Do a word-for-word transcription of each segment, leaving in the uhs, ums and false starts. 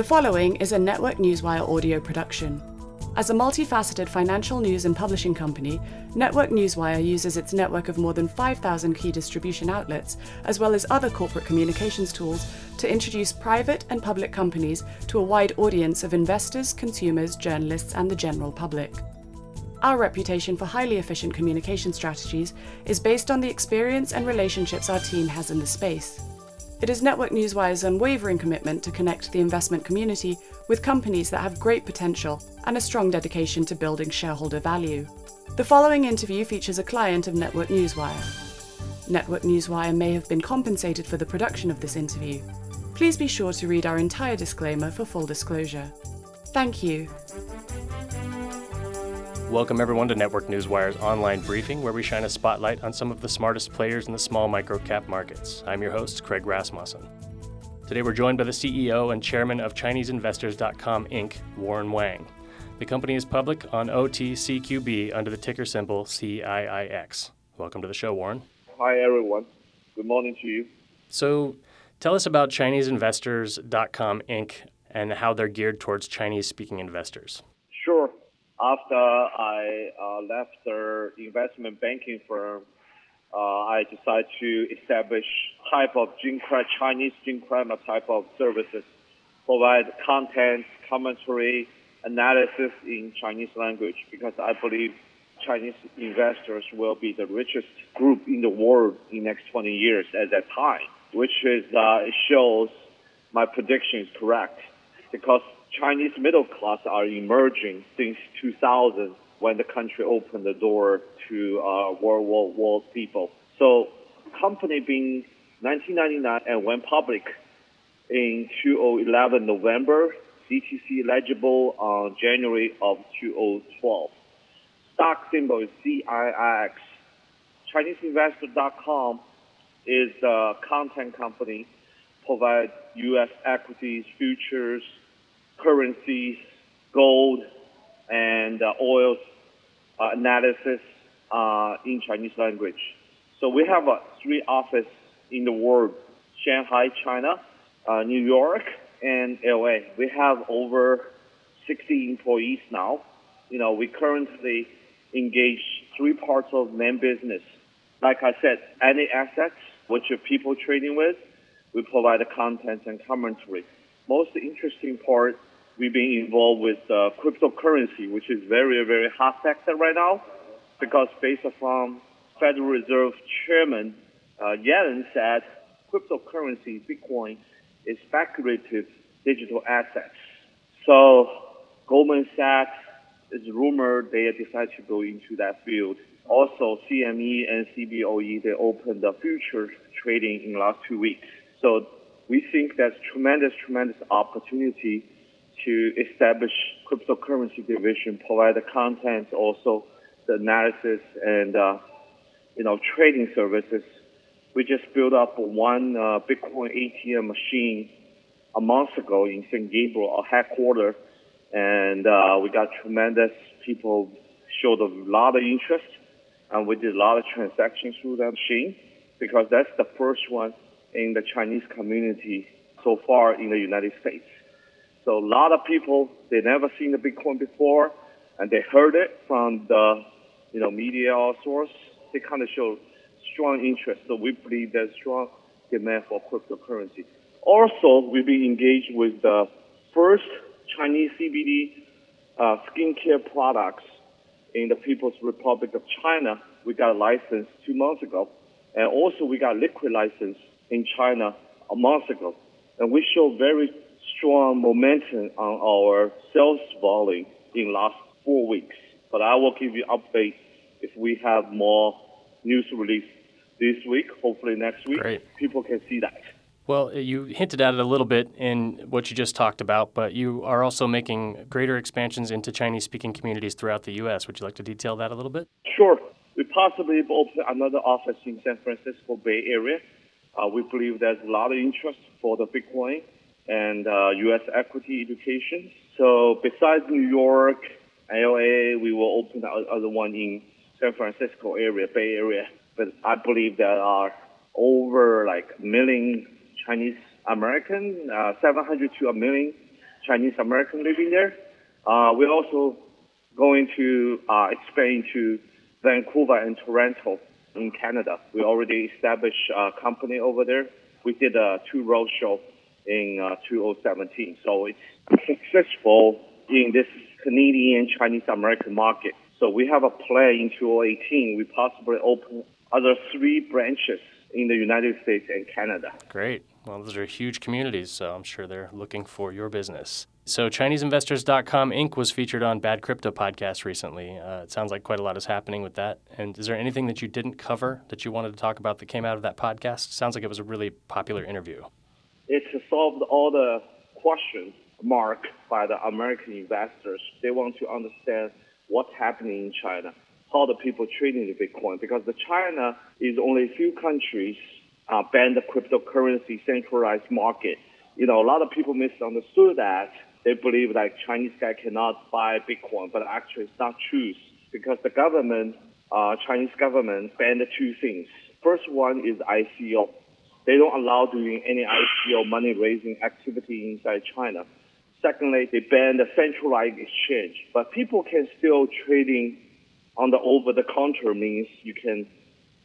The following is a Network Newswire audio production. As a multifaceted financial news and publishing company, Network Newswire uses its network of more than five thousand key distribution outlets, as well as other corporate communications tools, to introduce private and public companies to a wide audience of investors, consumers, journalists, and the general public. Our reputation for highly efficient communication strategies is based on the experience and relationships our team has in the space. It is Network Newswire's unwavering commitment to connect the investment community with companies that have great potential and a strong dedication to building shareholder value. The following interview features a client of Network Newswire. Network Newswire may have been compensated for the production of this interview. Please be sure to read our entire disclaimer for full disclosure. Thank you. Welcome everyone to Network Newswire's online briefing, where we shine a spotlight on some of the smartest players in the small micro-cap markets. I'm your host, Craig Rasmussen. Today we're joined by the C E O and chairman of Chinese Investors dot com Incorporated, Warren Wang. The company is public on O T C Q B under the ticker symbol C I I X. Welcome to the show, Warren. Hi everyone. Good morning to you. So tell us about Chinese Investors dot com Incorporated and how they're geared towards Chinese-speaking investors. Sure. After I uh, left the investment banking firm, uh, I decided to establish type of Jingcra, Chinese Jingcra type of services, provide content, commentary, analysis in Chinese language, because I believe Chinese investors will be the richest group in the world in the next twenty years at that time, which is uh, it shows my prediction is correct, because Chinese middle class are emerging since two thousand, when the country opened the door to uh, World War War people. So, company being nineteen ninety-nine and went public in two thousand eleven November, D T C eligible on January of two thousand twelve. Stock symbol is C I I X. Chinese Investor dot com is a content company, provides U S equities, futures, currencies, gold, and uh, oil uh, analysis uh, in Chinese language. So we have uh, three offices in the world: Shanghai, China, uh, New York, and L A. We have over sixty employees now. You know, we currently engage three parts of main business. Like I said, any assets, which are people trading with, we provide the content and commentary. Most interesting part, we've been involved with uh, cryptocurrency, which is very, very hot sector right now, because based upon Federal Reserve Chairman uh, Yellen said, cryptocurrency, Bitcoin, is speculative digital assets. So Goldman Sachs is rumored they decide to go into that field. Also, C M E and C B O E, they opened the futures trading in the last two weeks. So we think there's tremendous, tremendous opportunity to establish cryptocurrency division, provide the content, also the analysis and, uh, you know, trading services. We just built up one uh, Bitcoin A T M machine a month ago in Saint Gabriel, our headquarters, and uh, we got tremendous people, showed a lot of interest, and we did a lot of transactions through that machine, because that's the first one in the Chinese community so far in the United States. So a lot of people, they never seen the Bitcoin before, and they heard it from the, you know, media or source. They kind of show strong interest. So we believe there's strong demand for cryptocurrency. Also, we've been engaged with the first Chinese C B D uh, skincare products in the People's Republic of China. We got a license two months ago. And also we got a liquid license in China a month ago, and we show very strong momentum on our sales volume in last four weeks. But I will give you updates if we have more news release this week, hopefully next week. Great. People can see that. Well, you hinted at it a little bit in what you just talked about, but you are also making greater expansions into Chinese-speaking communities throughout the U S. Would you like to detail that a little bit? Sure. We possibly will open another office in San Francisco Bay Area. Uh, we believe there's a lot of interest for the Bitcoin and uh, U S equity education. So besides New York, L A, we will open the other one in San Francisco area, Bay Area. But I believe there are over like a million Chinese Americans, uh, seven hundred to a million Chinese Americans living there. Uh, we're also going to uh, expand to Vancouver and Toronto in Canada. We already established a company over there. We did a two roadshow in uh, two thousand seventeen. So it's successful in this Canadian Chinese American market. So we have a plan in two thousand eighteen. We possibly open other three branches in the United States and Canada. Great. Well, those are huge communities, so I'm sure they're looking for your business. So Chinese Investors dot com Incorporated was featured on Bad Crypto podcast recently. Uh, it sounds like quite a lot is happening with that. And is there anything that you didn't cover that you wanted to talk about that came out of that podcast? Sounds like it was a really popular interview. It solved all the questions marked by the American investors. They want to understand what's happening in China, how the people trading the Bitcoin, because the China is only a few countries uh, ban the cryptocurrency centralized market. You know, a lot of people misunderstood that. They believe like Chinese guy cannot buy Bitcoin, but actually it's not true because the government, uh, Chinese government banned two things. First one is I C O. They don't allow doing any I C O money raising activity inside China. Secondly, they banned the centralized exchange, but people can still trading on the over the counter means you can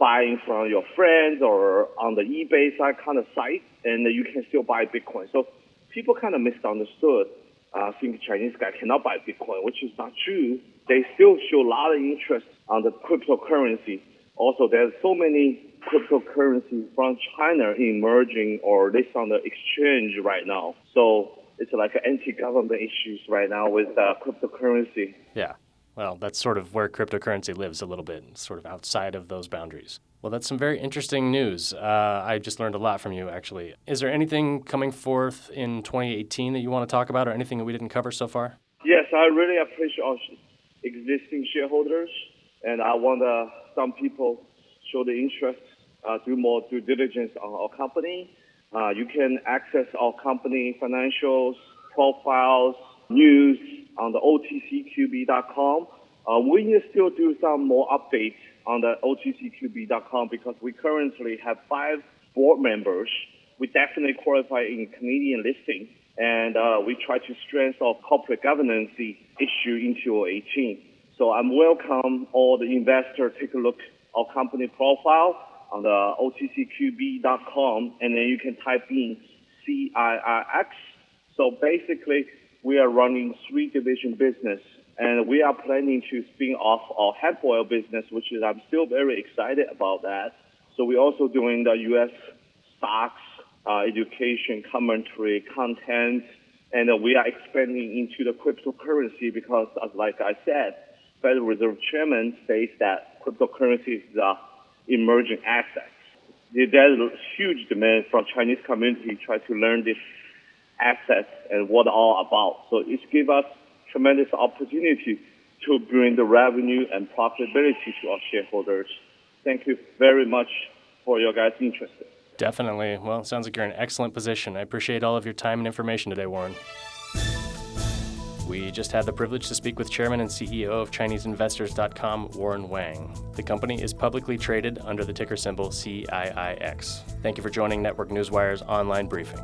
buying from your friends or on the eBay side kind of site, and you can still buy Bitcoin. So people kind of misunderstood, uh, think Chinese guy cannot buy Bitcoin, which is not true. They still show a lot of interest on the cryptocurrency. Also, there's so many cryptocurrencies from China emerging or listed on the exchange right now. So it's like anti-government issues right now with uh, cryptocurrency. Yeah. Well, that's sort of where cryptocurrency lives a little bit, sort of outside of those boundaries. Well, that's some very interesting news. Uh, I just learned a lot from you, actually. Is there anything coming forth in twenty eighteen that you want to talk about or anything that we didn't cover so far? Yes, I really appreciate our existing shareholders, and I want uh, some people show the interest, uh, do more due diligence on our company. Uh, you can access our company financials, profiles, news on the O T C Q B dot com. Uh, we can still do some more updates on the O T C Q B dot com because we currently have five board members. We definitely qualify in Canadian listing, and uh, we try to strengthen our corporate governance issue in twenty eighteen. So I'm welcome all the investors take a look at our company profile on the O T C Q B dot com, and then you can type in C I I X. So basically, we are running three division business, and we are planning to spin off our hemp oil business, which is I'm still very excited about that. So we're also doing the U S stocks, uh, education, commentary, content, and uh, we are expanding into the cryptocurrency because, as like I said, Federal Reserve Chairman states that cryptocurrency is the emerging asset. There's a huge demand from Chinese community try to learn this assets and what all about. So it gives us tremendous opportunity to bring the revenue and profitability to our shareholders. Thank you very much for your guys' interest. Definitely. Well, it sounds like you're in an excellent position. I appreciate all of your time and information today, Warren. We just had the privilege to speak with Chairman and C E O of Chinese Investors dot com, Warren Wang. The company is publicly traded under the ticker symbol C I I X. Thank you for joining Network Newswire's online briefing.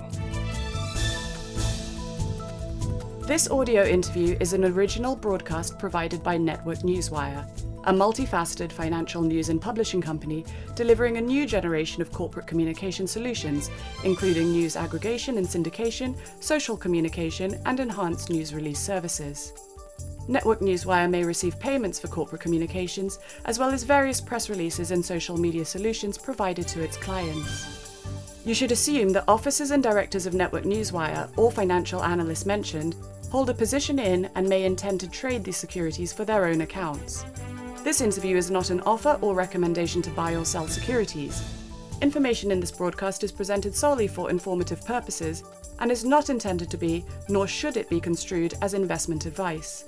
This audio interview is an original broadcast provided by Network Newswire, a multifaceted financial news and publishing company delivering a new generation of corporate communication solutions, including news aggregation and syndication, social communication, and enhanced news release services. Network Newswire may receive payments for corporate communications, as well as various press releases and social media solutions provided to its clients. You should assume that officers and directors of Network Newswire or financial analysts mentioned hold a position in and may intend to trade these securities for their own accounts. This interview is not an offer or recommendation to buy or sell securities. Information in this broadcast is presented solely for informative purposes and is not intended to be, nor should it be construed as investment advice.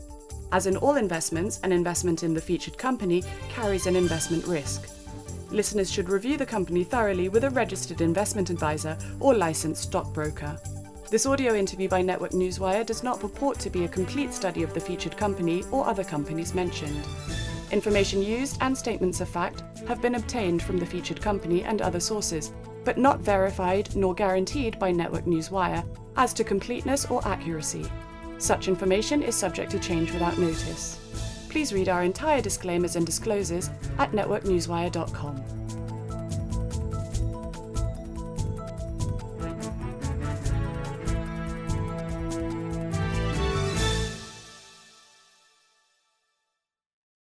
As in all investments, an investment in the featured company carries an investment risk. Listeners should review the company thoroughly with a registered investment advisor or licensed stockbroker. This audio interview by Network Newswire does not purport to be a complete study of the featured company or other companies mentioned. Information used and statements of fact have been obtained from the featured company and other sources, but not verified nor guaranteed by Network Newswire as to completeness or accuracy. Such information is subject to change without notice. Please read our entire disclaimers and disclosures at network newswire dot com.